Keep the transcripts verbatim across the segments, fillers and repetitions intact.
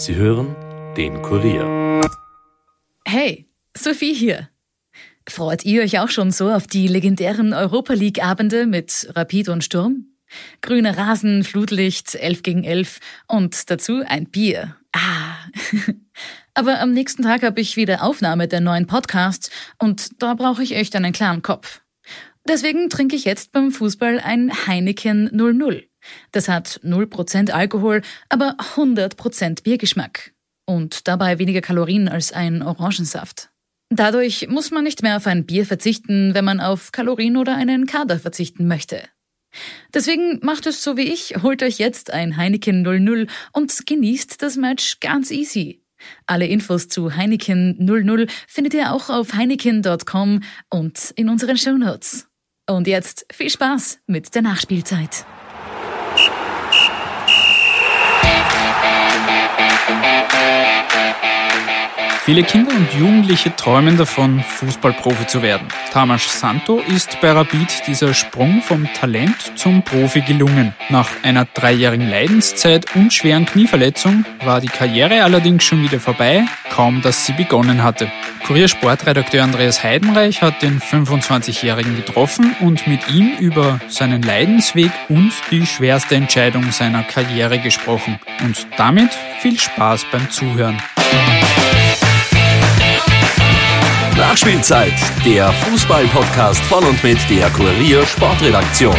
Sie hören den Kurier. Hey, Sophie hier. Freut ihr euch auch schon so auf die legendären Europa-League-Abende mit Rapid und Sturm? Grüner Rasen, Flutlicht, elf gegen elf und dazu ein Bier. Ah. Aber am nächsten Tag habe ich wieder Aufnahme der neuen Podcasts und da brauche ich echt einen klaren Kopf. Deswegen trinke ich jetzt beim Fußball ein Heineken null null. Das hat null Prozent Alkohol, aber hundert Prozent Biergeschmack. Und dabei weniger Kalorien als ein Orangensaft. Dadurch muss man nicht mehr auf ein Bier verzichten, wenn man auf Kalorien oder einen Kader verzichten möchte. Deswegen macht es so wie ich, holt euch jetzt ein Heineken null null und genießt das Match ganz easy. Alle Infos zu Heineken null null findet ihr auch auf heineken Punkt com und in unseren Shownotes. Und jetzt viel Spaß mit der Nachspielzeit. Viele Kinder und Jugendliche träumen davon, Fußballprofi zu werden. Tamas Szanto ist bei Rapid dieser Sprung vom Talent zum Profi gelungen. Nach einer dreijährigen Leidenszeit und schweren Knieverletzung war die Karriere allerdings schon wieder vorbei, kaum dass sie begonnen hatte. Kurier-Sportredakteur Andreas Heidenreich hat den fünfundzwanzigjährigen getroffen und mit ihm über seinen Leidensweg und die schwerste Entscheidung seiner Karriere gesprochen. Und damit viel Spaß beim Zuhören. Nachspielzeit, der Fußball-Podcast von und mit der Kurier Sportredaktion.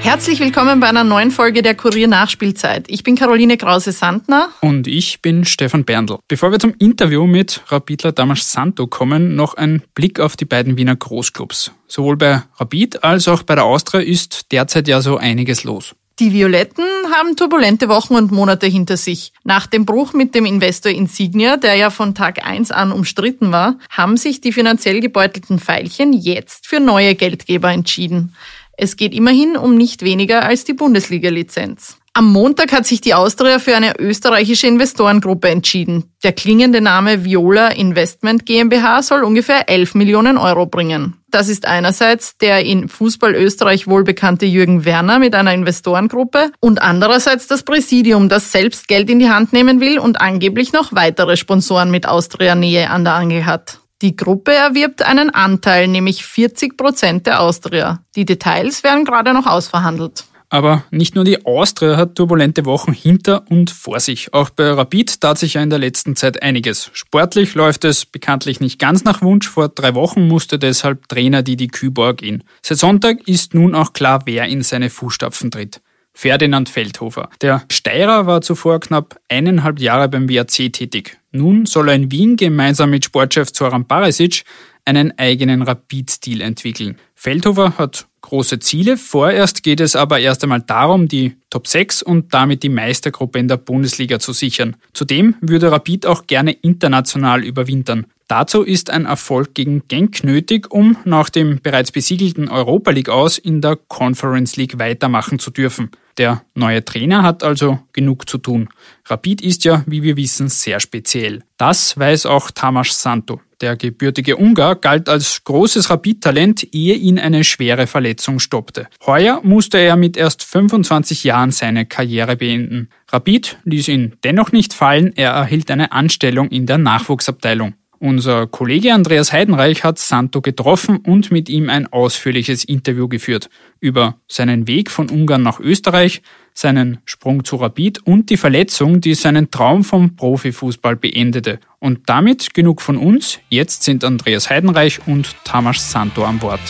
Herzlich willkommen bei einer neuen Folge der Kurier-Nachspielzeit. Ich bin Caroline Krause-Sandner. Und ich bin Stefan Berndl. Bevor wir zum Interview mit Rapidler Tamas Szanto kommen, noch ein Blick auf die beiden Wiener Großclubs. Sowohl bei Rapid als auch bei der Austria ist derzeit ja so einiges los. Die Violetten haben turbulente Wochen und Monate hinter sich. Nach dem Bruch mit dem Investor Insignia, der ja von Tag eins an umstritten war, haben sich die finanziell gebeutelten Veilchen jetzt für neue Geldgeber entschieden. Es geht immerhin um nicht weniger als die Bundesliga-Lizenz. Am Montag hat sich die Austria für eine österreichische Investorengruppe entschieden. Der klingende Name Viola Investment GmbH soll ungefähr elf Millionen Euro bringen. Das ist einerseits der in Fußball Österreich wohlbekannte Jürgen Werner mit einer Investorengruppe und andererseits das Präsidium, das selbst Geld in die Hand nehmen will und angeblich noch weitere Sponsoren mit Austria-Nähe an der Angel hat. Die Gruppe erwirbt einen Anteil, nämlich vierzig Prozent der Austria. Die Details werden gerade noch ausverhandelt. Aber nicht nur die Austria hat turbulente Wochen hinter und vor sich. Auch bei Rapid tat sich ja in der letzten Zeit einiges. Sportlich läuft es bekanntlich nicht ganz nach Wunsch. Vor drei Wochen musste deshalb Trainer Didi Kühbauer gehen. Seit Sonntag ist nun auch klar, wer in seine Fußstapfen tritt. Ferdinand Feldhofer. Der Steirer war zuvor knapp eineinhalb Jahre beim W A C tätig. Nun soll er in Wien gemeinsam mit Sportchef Zoran Barisic einen eigenen Rapid-Stil entwickeln. Feldhofer hat große Ziele, vorerst geht es aber erst einmal darum, die Top sechs und damit die Meistergruppe in der Bundesliga zu sichern. Zudem würde Rapid auch gerne international überwintern. Dazu ist ein Erfolg gegen Genk nötig, um nach dem bereits besiegelten Europa League aus in der Conference League weitermachen zu dürfen. Der neue Trainer hat also genug zu tun. Rapid ist ja, wie wir wissen, sehr speziell. Das weiß auch Tamas Szanto. Der gebürtige Ungar galt als großes Rapid-Talent, ehe ihn eine schwere Verletzung stoppte. Heuer musste er mit erst fünfundzwanzig Jahren seine Karriere beenden. Rapid ließ ihn dennoch nicht fallen, er erhielt eine Anstellung in der Nachwuchsabteilung. Unser Kollege Andreas Heidenreich hat Szanto getroffen und mit ihm ein ausführliches Interview geführt über seinen Weg von Ungarn nach Österreich, seinen Sprung zu Rapid und die Verletzung, die seinen Traum vom Profifußball beendete. Und damit genug von uns, jetzt sind Andreas Heidenreich und Tamas Szanto an Bord.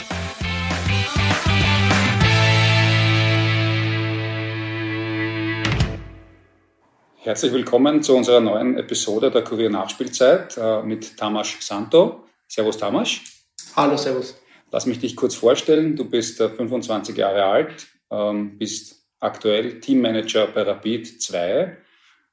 Herzlich willkommen zu unserer neuen Episode der Kurier-Nachspielzeit mit Tamas Szanto. Servus Tamas. Hallo, servus. Lass mich dich kurz vorstellen. Du bist fünfundzwanzig Jahre alt, bist aktuell Teammanager bei Rapid zwei.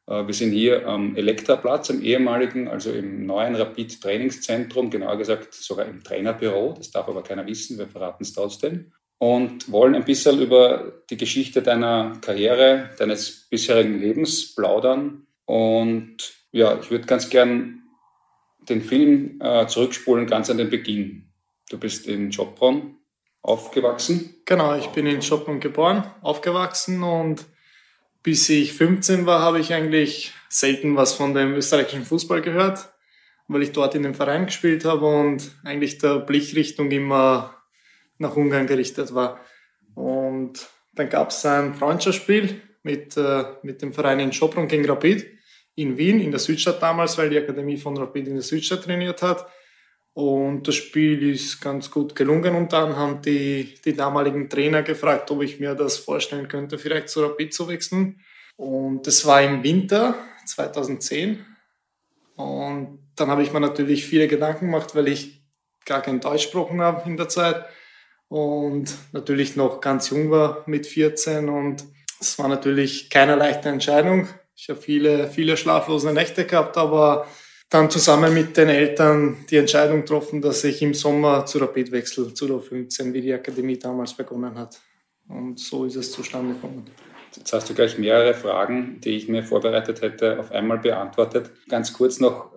Wir sind hier am Elektraplatz, im ehemaligen, also im neuen Rapid Trainingszentrum, genauer gesagt sogar im Trainerbüro. Das darf aber keiner wissen, wir verraten es trotzdem. Und wollen ein bisschen über die Geschichte deiner Karriere, deines bisherigen Lebens plaudern. Und ja, ich würde ganz gern den Film äh, zurückspulen, ganz an den Beginn. Du bist in Sopron aufgewachsen? Genau, ich bin in Sopron geboren, aufgewachsen und bis ich fünfzehn war, habe ich eigentlich selten was von dem österreichischen Fußball gehört, weil ich dort in dem Verein gespielt habe und eigentlich der Blickrichtung immer nach Ungarn gerichtet war. Und dann gab es ein Freundschaftsspiel mit, äh, mit dem Verein in Sopron gegen Rapid in Wien, in der Südstadt damals, weil die Akademie von Rapid in der Südstadt trainiert hat. Und das Spiel ist ganz gut gelungen und dann haben die, die damaligen Trainer gefragt, ob ich mir das vorstellen könnte, vielleicht zu Rapid zu wechseln. Und das war im Winter zweitausendzehn und dann habe ich mir natürlich viele Gedanken gemacht, weil ich gar kein Deutsch gesprochen habe in der Zeit und natürlich noch ganz jung war mit vierzehn und es war natürlich keine leichte Entscheidung. Ich habe viele, viele schlaflose Nächte gehabt, aber dann zusammen mit den Eltern die Entscheidung getroffen, dass ich im Sommer zu Rapid wechsle, zu der fünfzehn, wie die Akademie damals begonnen hat. Und so ist es zustande gekommen. Jetzt hast du gleich mehrere Fragen, die ich mir vorbereitet hätte, auf einmal beantwortet. Ganz kurz noch,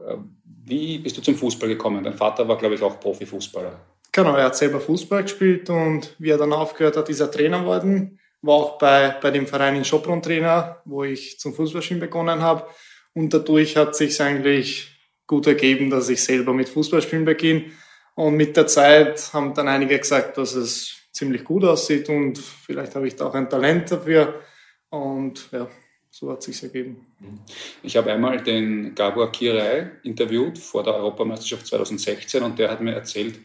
wie bist du zum Fußball gekommen? Dein Vater war, glaube ich, auch Profifußballer. Genau, er hat selber Fußball gespielt und wie er dann aufgehört hat, ist er Trainer worden. War auch bei, bei dem Verein in Sopron Trainer, wo ich zum Fußballspielen begonnen habe. Und dadurch hat sich eigentlich gut ergeben, dass ich selber mit Fußballspielen beginne. Und mit der Zeit haben dann einige gesagt, dass es ziemlich gut aussieht und vielleicht habe ich da auch ein Talent dafür. Und ja, so hat es sich ergeben. Ich habe einmal den Gabor Kiray interviewt vor der Europameisterschaft zweitausendsechzehn und der hat mir erzählt,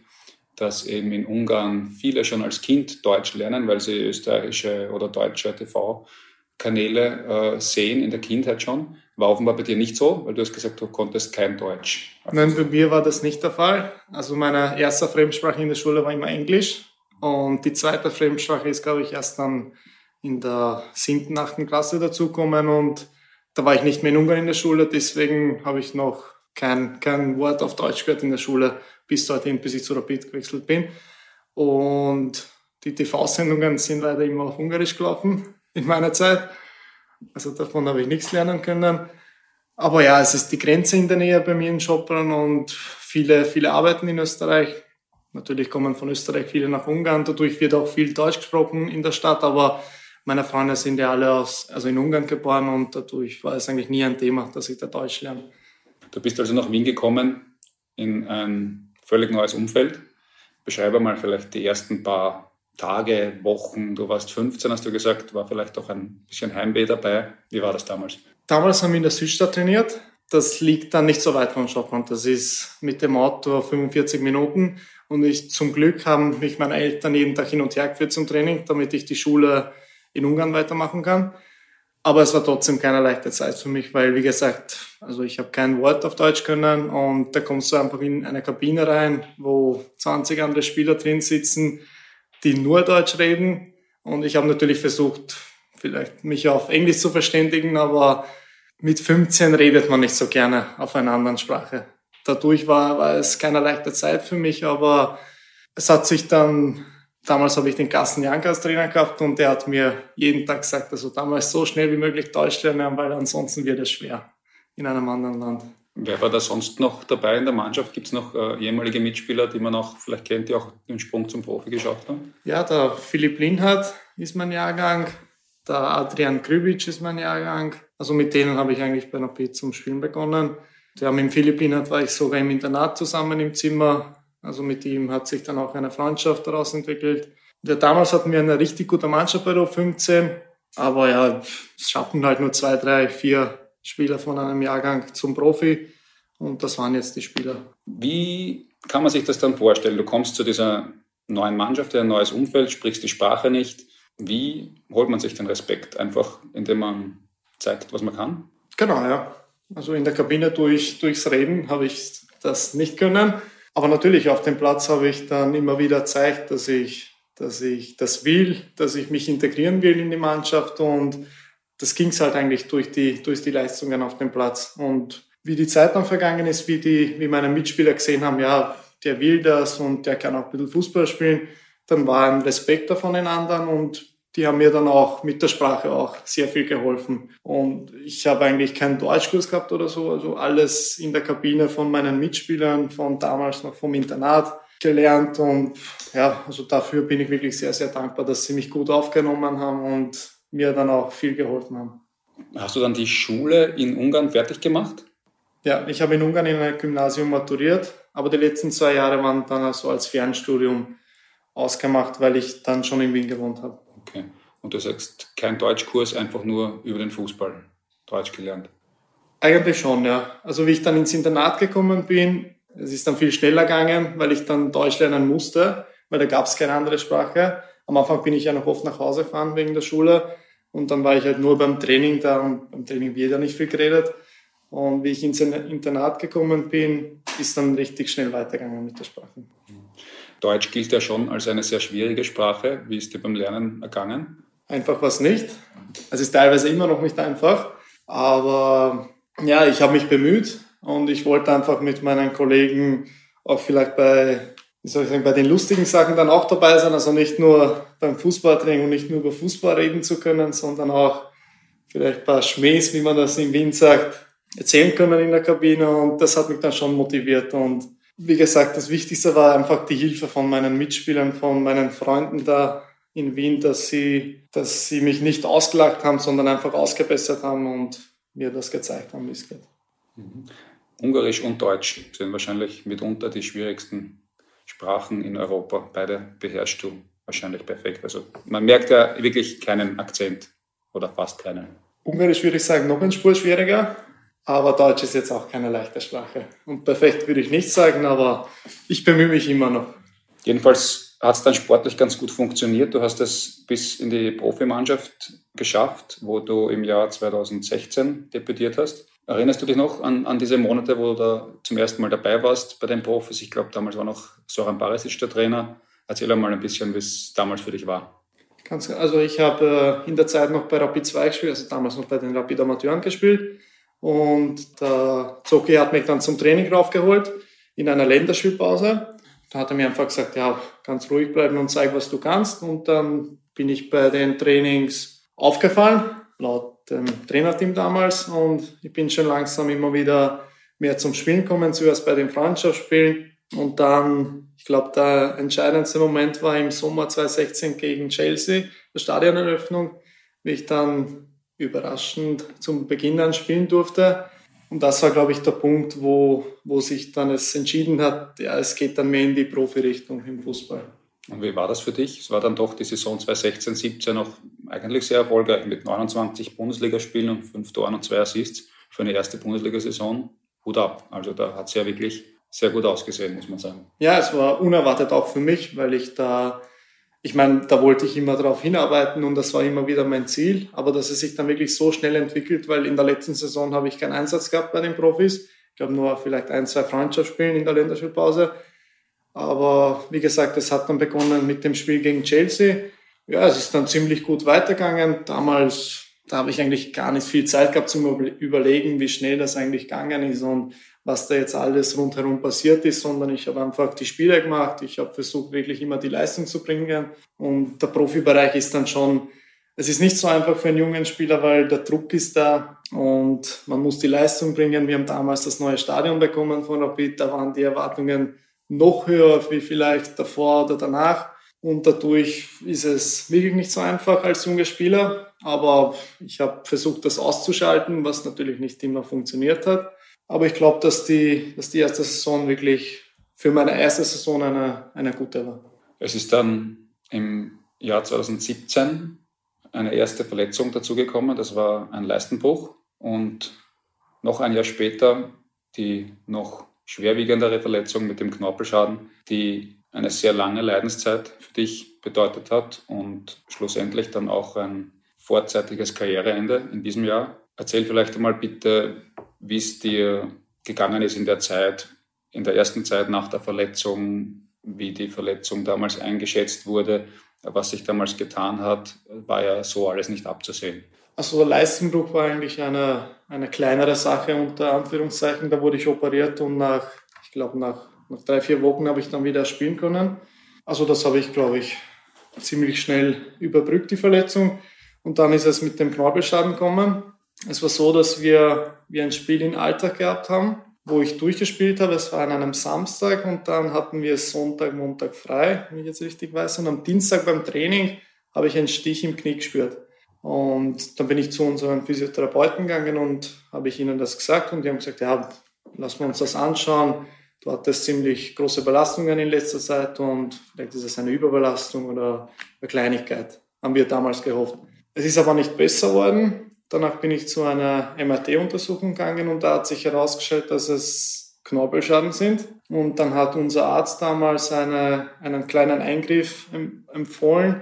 dass eben in Ungarn viele schon als Kind Deutsch lernen, weil sie österreichische oder deutsche T V-Kanäle äh, sehen in der Kindheit schon. War offenbar bei dir nicht so, weil du hast gesagt, du konntest kein Deutsch. Nein, bei mir war das nicht der Fall. Also meine erste Fremdsprache in der Schule war immer Englisch und die zweite Fremdsprache ist, glaube ich, erst dann in der siebten, achten Klasse dazukommen und da war ich nicht mehr in Ungarn in der Schule, deswegen habe ich noch kein, kein Wort auf Deutsch gehört in der Schule, bis dorthin, bis ich zu Rapid gewechselt bin. Und die T V-Sendungen sind leider immer auf Ungarisch gelaufen in meiner Zeit. Also davon habe ich nichts lernen können. Aber ja, es ist die Grenze in der Nähe bei mir in Sopron und viele, viele arbeiten in Österreich. Natürlich kommen von Österreich viele nach Ungarn. Dadurch wird auch viel Deutsch gesprochen in der Stadt, aber meine Freunde sind ja alle aus, also in Ungarn geboren und dadurch war es eigentlich nie ein Thema, dass ich da Deutsch lerne. Du bist also nach Wien gekommen, in ein völlig neues Umfeld. Beschreibe mal vielleicht die ersten paar Tage, Wochen. Du warst fünfzehn, hast du gesagt, war vielleicht auch ein bisschen Heimweh dabei. Wie war das damals? Damals haben wir in der Südstadt trainiert. Das liegt dann nicht so weit von Sopron. Das ist mit dem Auto fünfundvierzig Minuten. Und ich, zum Glück haben mich meine Eltern jeden Tag hin und her geführt zum Training, damit ich die Schule in Ungarn weitermachen kann. Aber es war trotzdem keine leichte Zeit für mich, weil, wie gesagt, also ich habe kein Wort auf Deutsch können und da kommst du einfach in eine Kabine rein, wo zwanzig andere Spieler drin sitzen, die nur Deutsch reden. Und ich habe natürlich versucht, vielleicht mich auf Englisch zu verständigen, aber mit fünfzehn redet man nicht so gerne auf einer anderen Sprache. Dadurch war, war es keine leichte Zeit für mich, aber es hat sich dann, damals habe ich den Carsten Jank als Trainer gehabt und der hat mir jeden Tag gesagt, also damals so schnell wie möglich Deutsch lernen, weil ansonsten wird es schwer in einem anderen Land. Wer war da sonst noch dabei in der Mannschaft? Gibt es noch äh, ehemalige Mitspieler, die man auch vielleicht kennt, die auch den Sprung zum Profi geschafft haben? Ja, der Philipp Linhardt ist mein Jahrgang, der Adrian Krybic ist mein Jahrgang. Also mit denen habe ich eigentlich bei Rapid zum Spielen begonnen. Ja, mit dem Philipp Linhardt war ich sogar im Internat zusammen im Zimmer. Also mit ihm hat sich dann auch eine Freundschaft daraus entwickelt. Ja, damals hatten wir eine richtig gute Mannschaft bei der U fünfzehn, aber ja, es schaffen halt nur zwei, drei, vier Spieler von einem Jahrgang zum Profi und das waren jetzt die Spieler. Wie kann man sich das dann vorstellen? Du kommst zu dieser neuen Mannschaft, in ein neues Umfeld, sprichst die Sprache nicht. Wie holt man sich den Respekt? Einfach indem man zeigt, was man kann? Genau, ja. Also in der Kabine durch, durchs Reden habe ich das nicht können. Aber natürlich auf dem Platz habe ich dann immer wieder gezeigt, dass ich, dass ich das will, dass ich mich integrieren will in die Mannschaft und das ging es halt eigentlich durch die, durch die Leistungen auf dem Platz. Und wie die Zeit dann vergangen ist, wie, die, wie meine Mitspieler gesehen haben, ja, der will das und der kann auch ein bisschen Fußball spielen, dann war ein Respekt da von den anderen und die haben mir dann auch mit der Sprache auch sehr viel geholfen. Und ich habe eigentlich keinen Deutschkurs gehabt oder so, also alles in der Kabine von meinen Mitspielern, von damals noch vom Internat. gelernt und ja, also dafür bin ich wirklich sehr, sehr dankbar, dass sie mich gut aufgenommen haben und mir dann auch viel geholfen haben. Hast du dann die Schule in Ungarn fertig gemacht? Ja, ich habe in Ungarn in einem Gymnasium maturiert, aber die letzten zwei Jahre waren dann also als Fernstudium ausgemacht, weil ich dann schon in Wien gewohnt habe. Okay. Und du sagst, kein Deutschkurs, einfach nur über den Fußball Deutsch gelernt? Eigentlich schon, ja. Also wie ich dann ins Internat gekommen bin, es ist dann viel schneller gegangen, weil ich dann Deutsch lernen musste, weil da gab es keine andere Sprache. Am Anfang bin ich ja noch oft nach Hause gefahren wegen der Schule und dann war ich halt nur beim Training da und beim Training wird ja nicht viel geredet. Und wie ich ins Internat gekommen bin, ist dann richtig schnell weitergegangen mit der Sprache. Deutsch gilt ja schon als eine sehr schwierige Sprache. Wie ist dir beim Lernen ergangen? Einfach was nicht. Es ist teilweise immer noch nicht einfach, aber ja, ich habe mich bemüht und ich wollte einfach mit meinen Kollegen auch vielleicht bei, wie soll ich sagen, bei den lustigen Sachen dann auch dabei sein, also nicht nur beim Fußballtraining und nicht nur über Fußball reden zu können, sondern auch vielleicht ein paar Schmähs, wie man das in Wien sagt, erzählen können in der Kabine und das hat mich dann schon motiviert und wie gesagt, das Wichtigste war einfach die Hilfe von meinen Mitspielern, von meinen Freunden da in Wien, dass sie, dass sie mich nicht ausgelacht haben, sondern einfach ausgebessert haben und mir das gezeigt haben, wie es geht. Mhm. Ungarisch und Deutsch sind wahrscheinlich mitunter die schwierigsten Sprachen in Europa. Beide beherrschst du wahrscheinlich perfekt. Also man merkt ja wirklich keinen Akzent oder fast keinen. Ungarisch würde ich sagen, noch eine Spur schwieriger. Aber Deutsch ist jetzt auch keine leichte Sprache. Und perfekt würde ich nicht sagen, aber ich bemühe mich immer noch. Jedenfalls hat es dann sportlich ganz gut funktioniert. Du hast es bis in die Profimannschaft geschafft, wo du im Jahr zweitausendsechzehn debütiert hast. Erinnerst du dich noch an, an diese Monate, wo du da zum ersten Mal dabei warst bei den Profis? Ich glaube, damals war noch Zoran Barisic der Trainer. Erzähl mal ein bisschen, wie es damals für dich war. Ganz, also ich habe in der Zeit noch bei Rapid zwei gespielt, also damals noch bei den Rapid Amateuren gespielt. Und der Zocki hat mich dann zum Training raufgeholt, in einer Länderspielpause. Da hat er mir einfach gesagt, ja, ganz ruhig bleiben und zeig, was du kannst. Und dann bin ich bei den Trainings aufgefallen, laut dem Trainerteam damals. Und ich bin schon langsam immer wieder mehr zum Spielen gekommen, zuerst bei den Freundschaftsspielen. Und dann, ich glaube, der entscheidendste Moment war im Sommer zweitausendsechzehn gegen Chelsea, der Stadioneröffnung, wie ich dann überraschend zum Beginn an spielen durfte. Und das war, glaube ich, der Punkt, wo, wo sich dann es entschieden hat, ja, es geht dann mehr in die Profirichtung im Fußball. Und wie war das für dich? Es war dann doch die Saison zweitausendsechzehn siebzehn noch eigentlich sehr erfolgreich mit neunundzwanzig Bundesligaspielen und fünf Toren und zwei Assists für eine erste Bundesliga-Saison. Hut ab. Also da hat es ja wirklich sehr gut ausgesehen, muss man sagen. Ja, es war unerwartet auch für mich, weil ich da... Ich meine, da wollte ich immer darauf hinarbeiten und das war immer wieder mein Ziel. Aber dass es sich dann wirklich so schnell entwickelt, weil in der letzten Saison habe ich keinen Einsatz gehabt bei den Profis. Ich glaube nur vielleicht ein, zwei Freundschaftsspielen in der Länderspielpause. Aber wie gesagt, es hat dann begonnen mit dem Spiel gegen Chelsea. Ja, es ist dann ziemlich gut weitergegangen. Damals, da habe ich eigentlich gar nicht viel Zeit gehabt zum Überlegen, wie schnell das eigentlich gegangen ist und was da jetzt alles rundherum passiert ist, sondern ich habe einfach die Spiele gemacht. Ich habe versucht, wirklich immer die Leistung zu bringen. Und der Profibereich ist dann schon, es ist nicht so einfach für einen jungen Spieler, weil der Druck ist da und man muss die Leistung bringen. Wir haben damals das neue Stadion bekommen von Rapid, da waren die Erwartungen noch höher, wie vielleicht davor oder danach. Und dadurch ist es wirklich nicht so einfach als junger Spieler. Aber ich habe versucht, das auszuschalten, was natürlich nicht immer funktioniert hat. Aber ich glaube, dass die, dass die erste Saison wirklich für meine erste Saison eine, eine gute war. Es ist dann im Jahr zweitausendsiebzehn eine erste Verletzung dazugekommen. Das war ein Leistenbruch. Und noch ein Jahr später die noch schwerwiegendere Verletzung mit dem Knorpelschaden, die eine sehr lange Leidenszeit für dich bedeutet hat und schlussendlich dann auch ein vorzeitiges Karriereende in diesem Jahr. Erzähl vielleicht einmal bitte, wie es dir gegangen ist in der Zeit, in der ersten Zeit nach der Verletzung, wie die Verletzung damals eingeschätzt wurde, was sich damals getan hat, war ja so alles nicht abzusehen. Also der Leistenbruch war eigentlich eine, eine kleinere Sache unter Anführungszeichen. Da wurde ich operiert und nach, ich glaube, nach, nach drei, vier Wochen habe ich dann wieder spielen können. Also das habe ich, glaube ich, ziemlich schnell überbrückt, die Verletzung. Und dann ist es mit dem Knorpelschaden gekommen. Es war so, dass wir, wir ein Spiel in Alltag gehabt haben wo ich durchgespielt habe. Es war an einem Samstag und dann hatten wir Sonntag, Montag frei, wenn ich jetzt richtig weiß. Und am Dienstag beim Training habe ich einen Stich im Knie gespürt. Und dann bin ich zu unserem Physiotherapeuten gegangen und habe ich ihnen das gesagt. Und die haben gesagt, ja, lassen wir uns das anschauen. Du hattest ziemlich große Belastungen in letzter Zeit und vielleicht ist es eine Überbelastung oder eine Kleinigkeit, haben wir damals gehofft. Es ist aber nicht besser worden. Danach bin ich zu einer M R T-Untersuchung gegangen und da hat sich herausgestellt, dass es Knorpelschaden sind. Und dann hat unser Arzt damals eine, einen kleinen Eingriff empfohlen,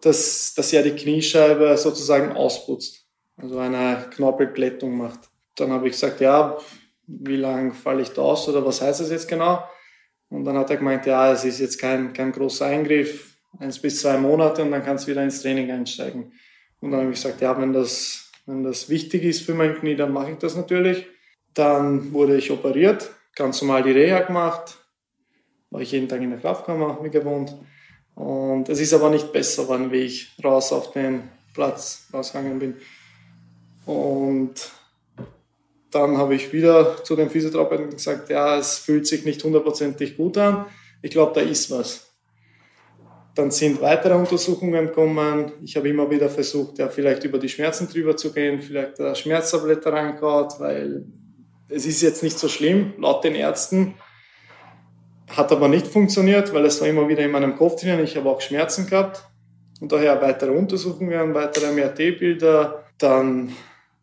dass, dass er die Kniescheibe sozusagen ausputzt, also eine Knorpelglättung macht. Dann habe ich gesagt, ja, wie lange falle ich da aus oder was heißt das jetzt genau? Und dann hat er gemeint, ja, es ist jetzt kein, kein großer Eingriff, eins bis zwei Monate und dann kannst du wieder ins Training einsteigen. Und dann habe ich gesagt, ja, wenn das, wenn das wichtig ist für mein Knie, dann mache ich das natürlich. Dann wurde ich operiert, ganz normal die Reha gemacht, war ich jeden Tag in der Kraftkammer, wie gewohnt. Und es ist aber nicht besser worden, wie ich raus auf den Platz rausgegangen bin. Und dann habe ich wieder zu dem Physiotherapeuten gesagt, ja, es fühlt sich nicht hundertprozentig gut an, ich glaube, da ist was. Dann sind weitere Untersuchungen gekommen. Ich habe immer wieder versucht, ja, vielleicht über die Schmerzen drüber zu gehen, vielleicht eine Schmerztablette reingehaut, weil es ist jetzt nicht so schlimm, laut den Ärzten. Hat aber nicht funktioniert, weil es war immer wieder in meinem Kopf drin. Ich habe auch Schmerzen gehabt. Und daher weitere Untersuchungen, weitere M R T-Bilder, dann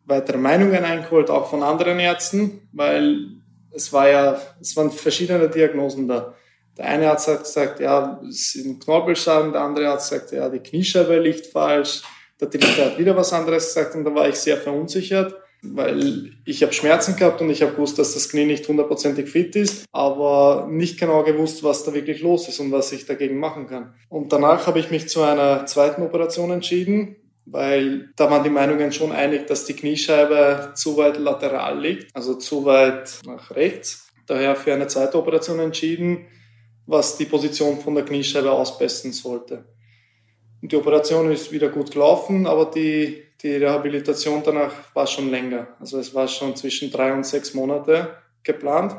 weitere Meinungen eingeholt, auch von anderen Ärzten, weil es war ja, es waren verschiedene Diagnosen da. Der eine Arzt hat gesagt, ja, es ist ein Knorpelschaden. Der andere Arzt hat gesagt, ja, die Kniescheibe liegt falsch. Der dritte hat wieder was anderes gesagt und da war ich sehr verunsichert, weil ich habe Schmerzen gehabt und ich habe gewusst, dass das Knie nicht hundertprozentig fit ist, aber nicht genau gewusst, was da wirklich los ist und was ich dagegen machen kann. Und danach habe ich mich zu einer zweiten Operation entschieden, weil da waren die Meinungen schon einig, dass die Kniescheibe zu weit lateral liegt, also zu weit nach rechts. Daher für eine zweite Operation entschieden, was die Position von der Kniescheibe ausbessern sollte. Und die Operation ist wieder gut gelaufen, aber die, die Rehabilitation danach war schon länger. Also es war schon zwischen drei und sechs Monate geplant.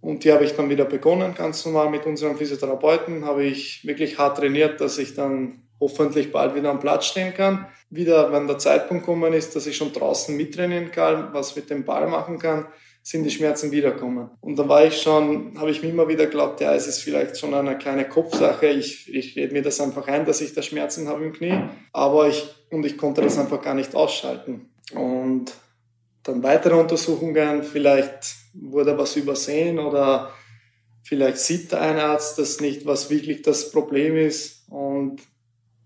Und die habe ich dann wieder begonnen, ganz normal mit unserem Physiotherapeuten. Habe ich wirklich hart trainiert, dass ich dann hoffentlich bald wieder am Platz stehen kann. Wieder, wenn der Zeitpunkt gekommen ist, dass ich schon draußen mittrainieren kann, was mit dem Ball machen kann, sind die Schmerzen wiedergekommen. Und da war ich schon, habe ich mir immer wieder geglaubt, ja, es ist vielleicht schon eine kleine Kopfsache. Ich, ich rede mir das einfach ein, dass ich da Schmerzen habe im Knie. Aber ich, und ich konnte das einfach gar nicht ausschalten. Und dann weitere Untersuchungen, vielleicht wurde was übersehen oder vielleicht sieht der ein Arzt das nicht, was wirklich das Problem ist. Und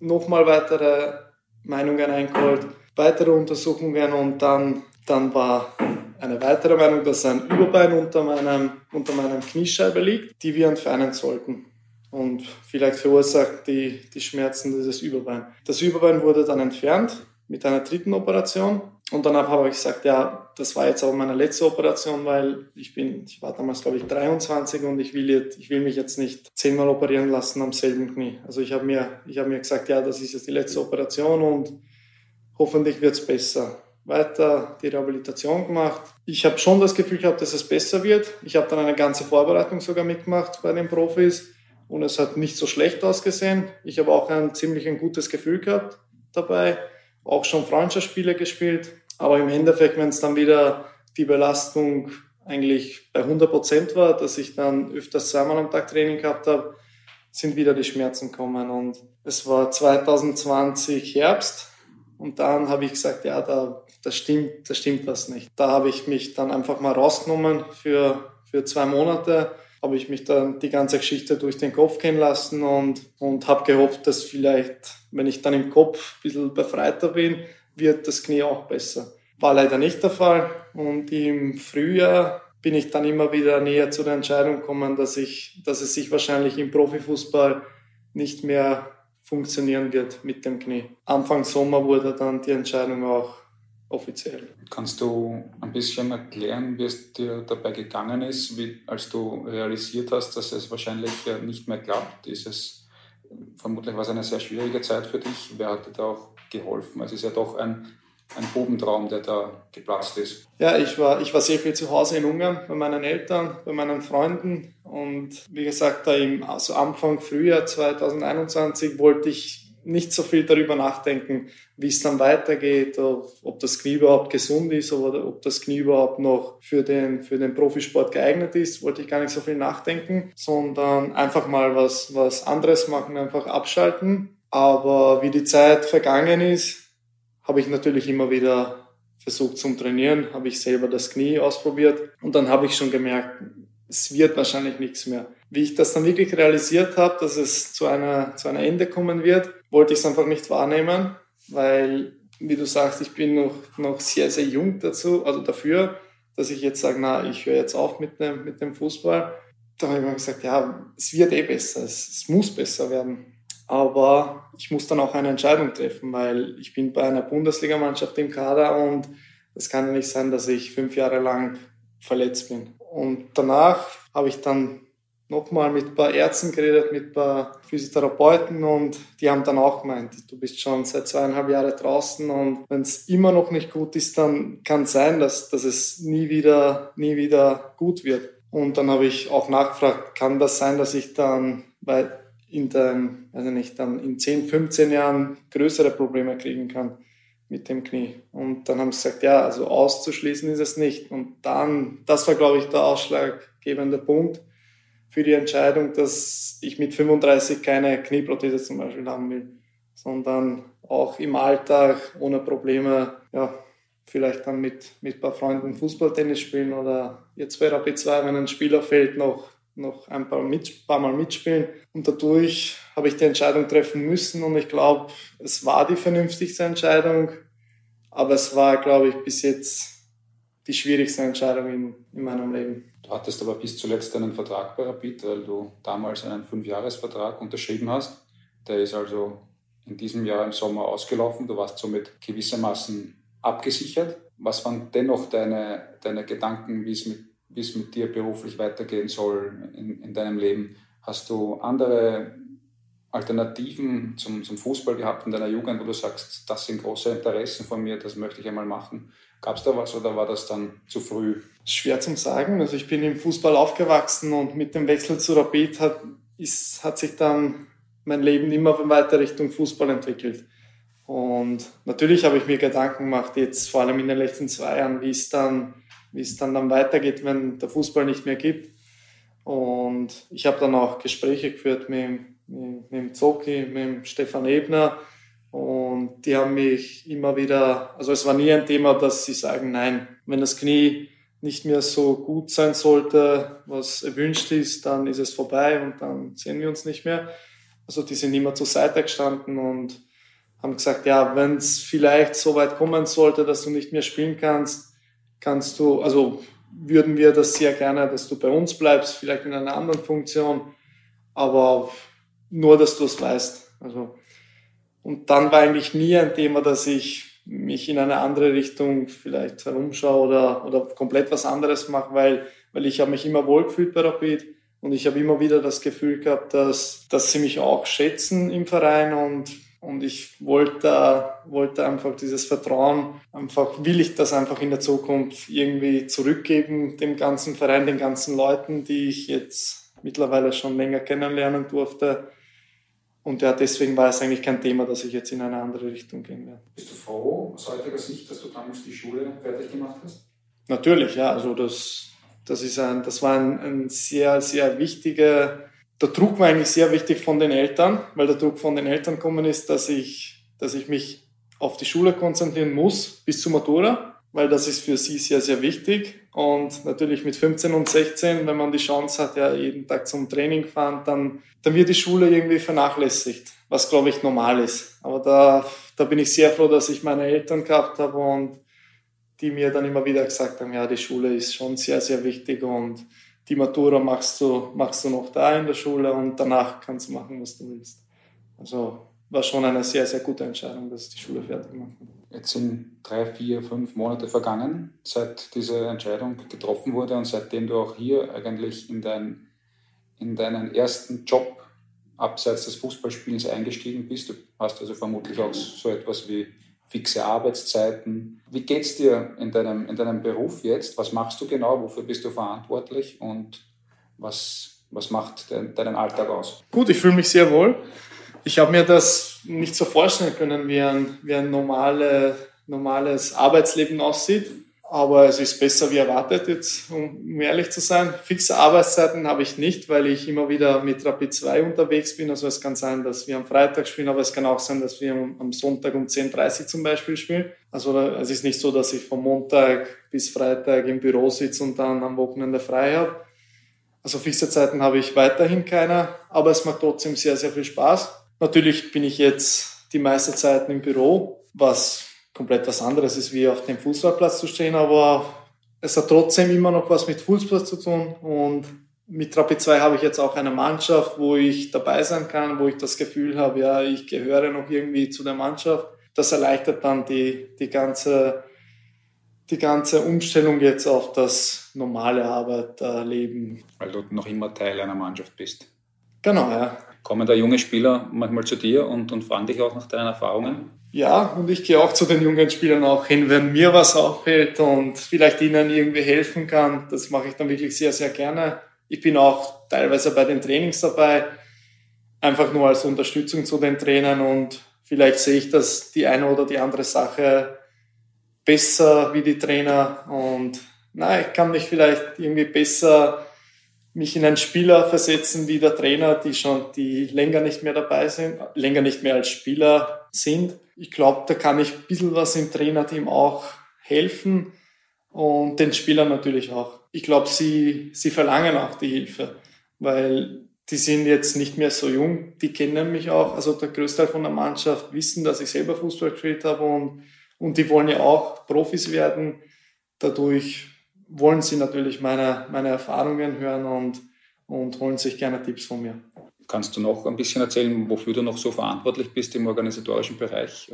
nochmal weitere Meinungen eingeholt, weitere Untersuchungen und dann, dann war eine weitere Meinung, dass ein Überbein unter meinem, unter meinem Kniescheibe liegt, die wir entfernen sollten. Und vielleicht verursacht die, die Schmerzen dieses Überbein. Das Überbein wurde dann entfernt mit einer dritten Operation. Und danach habe ich gesagt, ja, das war jetzt auch meine letzte Operation, weil ich bin, ich war damals, glaube ich, dreiundzwanzig und ich will, jetzt, ich will mich jetzt nicht zehnmal operieren lassen am selben Knie. Also ich habe mir, ich habe mir gesagt, ja, das ist jetzt die letzte Operation und hoffentlich wird es besser. Weiter die Rehabilitation gemacht. Ich habe schon das Gefühl gehabt, dass es besser wird. Ich habe dann eine ganze Vorbereitung sogar mitgemacht bei den Profis und es hat nicht so schlecht ausgesehen. Ich habe auch ein ziemlich ein gutes Gefühl gehabt dabei, auch schon Freundschaftsspiele gespielt. Aber im Endeffekt, wenn es dann wieder die Belastung eigentlich bei hundert Prozent war, dass ich dann öfters zweimal am Tag Training gehabt habe, sind wieder die Schmerzen gekommen. Und es war zwanzig zwanzig Herbst. Und dann habe ich gesagt, ja, da, da, stimmt, da stimmt was nicht. Da habe ich mich dann einfach mal rausgenommen für, für zwei Monate, habe ich mich dann die ganze Geschichte durch den Kopf gehen lassen und, und habe gehofft, dass vielleicht, wenn ich dann im Kopf ein bisschen befreiter bin, wird das Knie auch besser. War leider nicht der Fall und im Frühjahr bin ich dann immer wieder näher zu der Entscheidung gekommen, dass, ich, dass es sich wahrscheinlich im Profifußball nicht mehr funktionieren wird mit dem Knie. Anfang Sommer wurde dann die Entscheidung auch offiziell. Kannst du ein bisschen erklären, wie es dir dabei gegangen ist, wie, als du realisiert hast, dass es wahrscheinlich nicht mehr klappt? Ist es, vermutlich war es eine sehr schwierige Zeit für dich. Wer hat dir da auch geholfen? Es ist ja doch ein ein Bubentraum, der da geplatzt ist. Ja, ich war, ich war sehr viel zu Hause in Ungarn, bei meinen Eltern, bei meinen Freunden. Und wie gesagt, da im, also Anfang Frühjahr zwanzig einundzwanzig wollte ich nicht so viel darüber nachdenken, wie es dann weitergeht, ob das Knie überhaupt gesund ist oder ob das Knie überhaupt noch für den, für den Profisport geeignet ist, wollte ich gar nicht so viel nachdenken, sondern einfach mal was, was anderes machen, einfach abschalten. Aber wie die Zeit vergangen ist, habe ich natürlich immer wieder versucht zum Trainieren, habe ich selber das Knie ausprobiert und dann habe ich schon gemerkt, es wird wahrscheinlich nichts mehr. Wie ich das dann wirklich realisiert habe, dass es zu einer, zu einer Ende kommen wird, wollte ich es einfach nicht wahrnehmen, weil, wie du sagst, ich bin noch, noch sehr, sehr jung dazu, also dafür, dass ich jetzt sage, na, ich höre jetzt auf mit dem, mit dem Fußball. Da habe ich mir gesagt, ja, es wird eh besser, es, es muss besser werden. Aber ich muss dann auch eine Entscheidung treffen, weil ich bin bei einer Bundesligamannschaft im Kader und es kann ja nicht sein, dass ich fünf Jahre lang verletzt bin. Und danach habe ich dann nochmal mit ein paar Ärzten geredet, mit ein paar Physiotherapeuten und die haben dann auch gemeint, du bist schon seit zweieinhalb Jahren draußen und wenn es immer noch nicht gut ist, dann kann es sein, dass, dass es nie wieder, nie wieder gut wird. Und dann habe ich auch nachgefragt, kann das sein, dass ich dann bei in den, also nicht, dann in zehn, fünfzehn Jahren größere Probleme kriegen kann mit dem Knie. Und dann haben sie gesagt, ja, also auszuschließen ist es nicht. Und dann, das war, glaube ich, der ausschlaggebende Punkt für die Entscheidung, dass ich mit fünfunddreißig keine Knieprothese zum Beispiel haben will, sondern auch im Alltag ohne Probleme, ja, vielleicht dann mit, mit ein paar Freunden Fußballtennis spielen oder jetzt bei Rapid zwei, wenn ein Spieler fällt, noch noch ein paar, mit, paar Mal mitspielen. Und dadurch habe ich die Entscheidung treffen müssen und ich glaube, es war die vernünftigste Entscheidung, aber es war, glaube ich, bis jetzt die schwierigste Entscheidung in, in meinem Leben. Du hattest aber bis zuletzt einen Vertrag bei Rapid, weil du damals einen Fünfjahresvertrag unterschrieben hast. Der ist also in diesem Jahr im Sommer ausgelaufen. Du warst somit gewissermaßen abgesichert. Was waren dennoch deine, deine Gedanken, wie es mit wie es mit dir beruflich weitergehen soll in, in deinem Leben? Hast du andere Alternativen zum, zum Fußball gehabt in deiner Jugend, wo du sagst, das sind große Interessen von mir, das möchte ich einmal machen? Gab es da was oder war das dann zu früh? Schwer zum sagen. Also ich bin im Fußball aufgewachsen und mit dem Wechsel zu Rapid hat, ist, hat sich dann mein Leben immer weiter Richtung Fußball entwickelt. Und natürlich habe ich mir Gedanken gemacht, jetzt vor allem in den letzten zwei Jahren, wie es dann wie es dann, dann weitergeht, wenn der Fußball nicht mehr gibt. Und ich habe dann auch Gespräche geführt mit, mit, mit dem Zoki, mit dem Stefan Ebner. Und die haben mich immer wieder, also es war nie ein Thema, dass sie sagen, nein, wenn das Knie nicht mehr so gut sein sollte, was erwünscht ist, dann ist es vorbei und dann sehen wir uns nicht mehr. Also die sind immer zur Seite gestanden und haben gesagt, ja, wenn es vielleicht so weit kommen sollte, dass du nicht mehr spielen kannst, kannst du, also würden wir das sehr gerne, dass du bei uns bleibst, vielleicht in einer anderen Funktion, aber nur, dass du es weißt. Also, und dann war eigentlich nie ein Thema, dass ich mich in eine andere Richtung vielleicht herumschaue oder, oder komplett was anderes mache, weil, weil ich habe mich immer wohlgefühlt bei Rapid und ich habe immer wieder das Gefühl gehabt, dass, dass sie mich auch schätzen im Verein und Und ich wollte, wollte einfach dieses Vertrauen, einfach will ich das einfach in der Zukunft irgendwie zurückgeben, dem ganzen Verein, den ganzen Leuten, die ich jetzt mittlerweile schon länger kennenlernen durfte. Und ja, deswegen war es eigentlich kein Thema, dass ich jetzt in eine andere Richtung gehen werde. Bist du froh aus heutiger Sicht, dass du damals die Schule fertig gemacht hast? Natürlich, ja. Also das, das, ist ein, das war ein, ein sehr, sehr wichtiger... Der Druck war eigentlich sehr wichtig von den Eltern, weil der Druck von den Eltern gekommen ist, dass ich, dass ich mich auf die Schule konzentrieren muss bis zur Matura, weil das ist für sie sehr, sehr wichtig. Und natürlich mit fünfzehn und sechzehn, wenn man die Chance hat, ja jeden Tag zum Training fahren, dann, dann wird die Schule irgendwie vernachlässigt, was, glaube ich, normal ist. Aber da, da bin ich sehr froh, dass ich meine Eltern gehabt habe und die mir dann immer wieder gesagt haben, ja, die Schule ist schon sehr, sehr wichtig und die Matura machst du, machst du noch da in der Schule und danach kannst du machen, was du willst. Also war schon eine sehr, sehr gute Entscheidung, dass ich die Schule fertig gemacht habe. Jetzt sind drei, vier, fünf Monate vergangen, seit diese Entscheidung getroffen wurde und seitdem du auch hier eigentlich in, dein, in deinen ersten Job abseits des Fußballspielens eingestiegen bist. Du hast also vermutlich auch so etwas wie fixe Arbeitszeiten. Wie geht's dir in deinem, in deinem Beruf jetzt? Was machst du genau? Wofür bist du verantwortlich? Und was, was macht de- deinen Alltag aus? Gut, ich fühle mich sehr wohl. Ich habe mir das nicht so vorstellen können, wie ein, wie ein normale, normales Arbeitsleben aussieht. Aber es ist besser wie erwartet, jetzt, um ehrlich zu sein. Fixe Arbeitszeiten habe ich nicht, weil ich immer wieder mit Rapid zwei unterwegs bin. Also es kann sein, dass wir am Freitag spielen, aber es kann auch sein, dass wir am Sonntag um zehn Uhr dreißig zum Beispiel spielen. Also es ist nicht so, dass ich von Montag bis Freitag im Büro sitze und dann am Wochenende frei habe. Also fixe Zeiten habe ich weiterhin keine, aber es macht trotzdem sehr, sehr viel Spaß. Natürlich bin ich jetzt die meiste Zeit im Büro, was komplett was anderes ist, wie auf dem Fußballplatz zu stehen, aber es hat trotzdem immer noch was mit Fußball zu tun, und mit Rapid zwei habe ich jetzt auch eine Mannschaft, wo ich dabei sein kann, wo ich das Gefühl habe, ja, ich gehöre noch irgendwie zu der Mannschaft. Das erleichtert dann die, die ganze, die ganze Umstellung jetzt auf das normale Arbeiterleben. Weil du noch immer Teil einer Mannschaft bist. Genau, ja. Kommen da junge Spieler manchmal zu dir und, und fragen dich auch nach deinen Erfahrungen? Ja, und ich gehe auch zu den jungen Spielern auch hin, wenn mir was auffällt und vielleicht ihnen irgendwie helfen kann. Das mache ich dann wirklich sehr, sehr gerne. Ich bin auch teilweise bei den Trainings dabei, einfach nur als Unterstützung zu den Trainern, und vielleicht sehe ich, dass die eine oder die andere Sache besser wie die Trainer, und na, ich kann mich vielleicht irgendwie besser mich in einen Spieler versetzen wie der Trainer, die schon, die länger nicht mehr dabei sind, länger nicht mehr als Spieler sind. Ich glaube, da kann ich ein bisschen was im Trainerteam auch helfen und den Spielern natürlich auch. Ich glaube, sie, sie verlangen auch die Hilfe, weil die sind jetzt nicht mehr so jung, die kennen mich auch. Also der größte Teil von der Mannschaft wissen, dass ich selber Fußball gespielt habe, und, und die wollen ja auch Profis werden. Dadurch wollen sie natürlich meine, meine Erfahrungen hören und, und holen sich gerne Tipps von mir. Kannst du noch ein bisschen erzählen, wofür du noch so verantwortlich bist im organisatorischen Bereich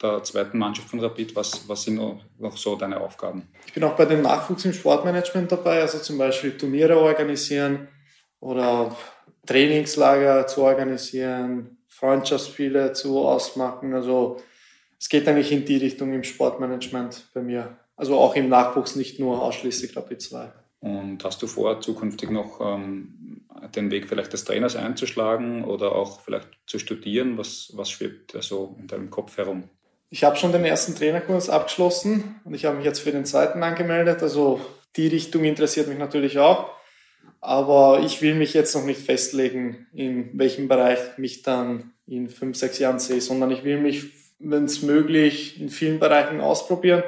der zweiten Mannschaft von Rapid? Was, was sind noch, noch so deine Aufgaben? Ich bin auch bei dem Nachwuchs im Sportmanagement dabei, also zum Beispiel Turniere organisieren oder Trainingslager zu organisieren, Freundschaftsspiele zu ausmachen. Also es geht eigentlich in die Richtung im Sportmanagement bei mir. Also auch im Nachwuchs, nicht nur ausschließlich Rapid zwei. Und hast du vor, zukünftig noch ähm, den Weg vielleicht des Trainers einzuschlagen oder auch vielleicht zu studieren? Was, was schwebt da so in deinem Kopf herum? Ich habe schon den ersten Trainerkurs abgeschlossen und ich habe mich jetzt für den zweiten angemeldet. Also die Richtung interessiert mich natürlich auch. Aber ich will mich jetzt noch nicht festlegen, in welchem Bereich mich dann in fünf, sechs Jahren sehe, sondern ich will mich, wenn es möglich, in vielen Bereichen ausprobieren.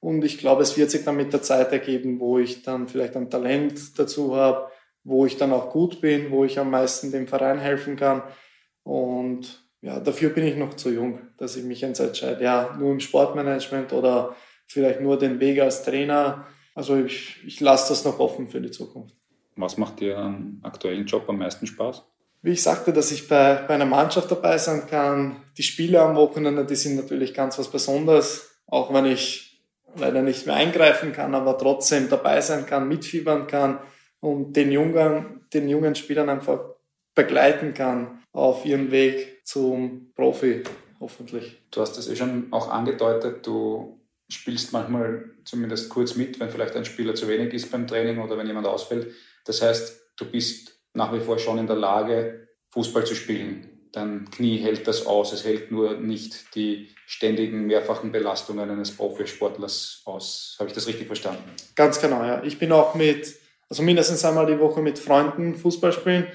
Und ich glaube, es wird sich dann mit der Zeit ergeben, wo ich dann vielleicht ein Talent dazu habe, wo ich dann auch gut bin, wo ich am meisten dem Verein helfen kann. Und ja, dafür bin ich noch zu jung, dass ich mich jetzt entscheide, ja, nur im Sportmanagement oder vielleicht nur den Weg als Trainer. Also ich, ich lasse das noch offen für die Zukunft. Was macht dir am aktuellen Job am meisten Spaß? Wie ich sagte, dass ich bei, bei einer Mannschaft dabei sein kann. Die Spiele am Wochenende, die sind natürlich ganz was Besonderes, auch wenn ich leider nicht mehr eingreifen kann, aber trotzdem dabei sein kann, mitfiebern kann und den jungen, den jungen Spielern einfach begleiten kann auf ihrem Weg zum Profi, hoffentlich. Du hast das eh schon auch angedeutet, du spielst manchmal zumindest kurz mit, wenn vielleicht ein Spieler zu wenig ist beim Training oder wenn jemand ausfällt. Das heißt, du bist nach wie vor schon in der Lage, Fußball zu spielen. Dein Knie hält das aus, es hält nur nicht die ständigen mehrfachen Belastungen eines Profisportlers aus. Habe ich das richtig verstanden? Ganz genau, ja. Ich bin auch mit, also mindestens einmal die Woche mit Freunden Fußball spielen,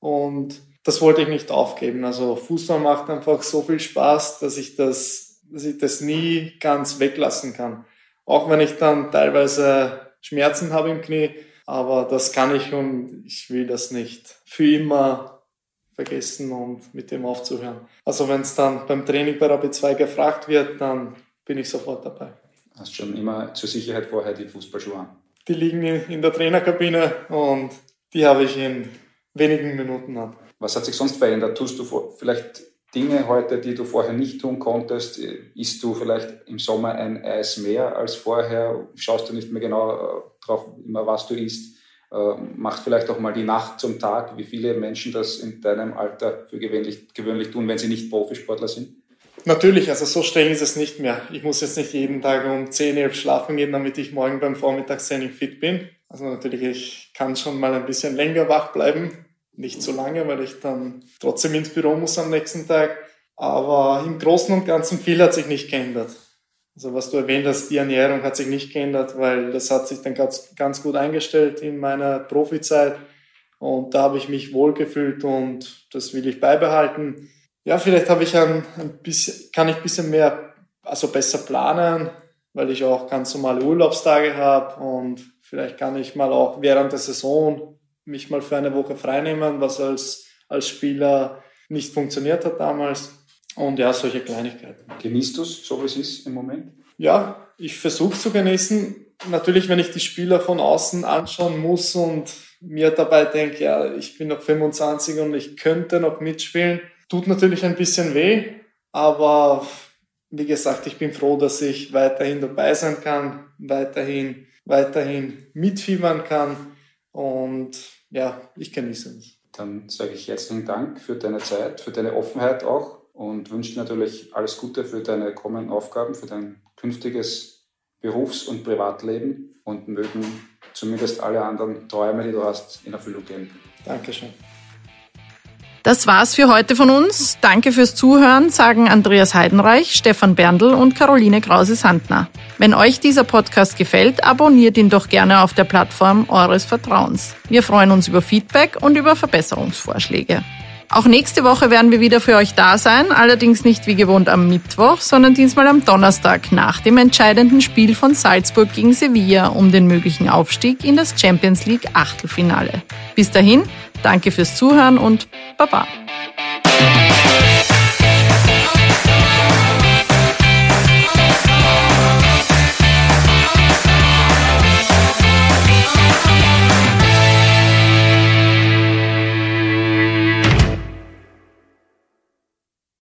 und das wollte ich nicht aufgeben. Also Fußball macht einfach so viel Spaß, dass ich das, dass ich das nie ganz weglassen kann. Auch wenn ich dann teilweise Schmerzen habe im Knie, aber das kann ich und ich will das nicht für immer vergessen und mit dem aufzuhören. Also wenn es dann beim Training bei Rapid zwei gefragt wird, dann bin ich sofort dabei. Hast schon immer zur Sicherheit vorher die Fußballschuhe an? Die liegen in der Trainerkabine und die habe ich in wenigen Minuten an. Was hat sich sonst verändert? Tust du vielleicht Dinge heute, die du vorher nicht tun konntest? Isst du vielleicht im Sommer ein Eis mehr als vorher? Schaust du nicht mehr genau drauf, immer was du isst? Macht vielleicht auch mal die Nacht zum Tag, wie viele Menschen das in deinem Alter für gewöhnlich, gewöhnlich tun, wenn sie nicht Profisportler sind? Natürlich, also so streng ist es nicht mehr. Ich muss jetzt nicht jeden Tag um zehn, elf schlafen gehen, damit ich morgen beim Vormittagstraining fit bin. Also natürlich, ich kann schon mal ein bisschen länger wach bleiben. Nicht zu lange, weil ich dann trotzdem ins Büro muss am nächsten Tag. Aber im Großen und Ganzen viel hat sich nicht geändert. Also was du erwähnt hast, die Ernährung hat sich nicht geändert, weil das hat sich dann ganz, ganz gut eingestellt in meiner Profizeit. Und da habe ich mich wohlgefühlt und das will ich beibehalten. Ja, vielleicht habe ich ein, ein bisschen, kann ich ein bisschen mehr, also besser planen, weil ich auch ganz normale Urlaubstage habe und vielleicht kann ich mal auch während der Saison mich mal für eine Woche freinehmen, was als, als Spieler nicht funktioniert hat damals. Und ja, solche Kleinigkeiten. Genießt du es, so wie es ist im Moment? Ja, ich versuche es zu genießen. Natürlich, wenn ich die Spieler von außen anschauen muss und mir dabei denke, ja, ich bin noch fünfundzwanzig und ich könnte noch mitspielen, tut natürlich ein bisschen weh, aber wie gesagt, ich bin froh, dass ich weiterhin dabei sein kann, weiterhin, weiterhin mitfiebern kann und ja, ich genieße es. Dann sage ich herzlichen Dank für deine Zeit, für deine Offenheit auch und wünsche dir natürlich alles Gute für deine kommenden Aufgaben, für dein künftiges Berufs- und Privatleben und mögen zumindest alle anderen Träume, die du hast, in Erfüllung gehen. Dankeschön. Das war's für heute von uns. Danke fürs Zuhören, sagen Andreas Heidenreich, Stefan Berndl und Caroline Krause-Sandner. Wenn euch dieser Podcast gefällt, abonniert ihn doch gerne auf der Plattform eures Vertrauens. Wir freuen uns über Feedback und über Verbesserungsvorschläge. Auch nächste Woche werden wir wieder für euch da sein, allerdings nicht wie gewohnt am Mittwoch, sondern diesmal am Donnerstag nach dem entscheidenden Spiel von Salzburg gegen Sevilla um den möglichen Aufstieg in das Champions League Achtelfinale. Bis dahin, danke fürs Zuhören und Baba!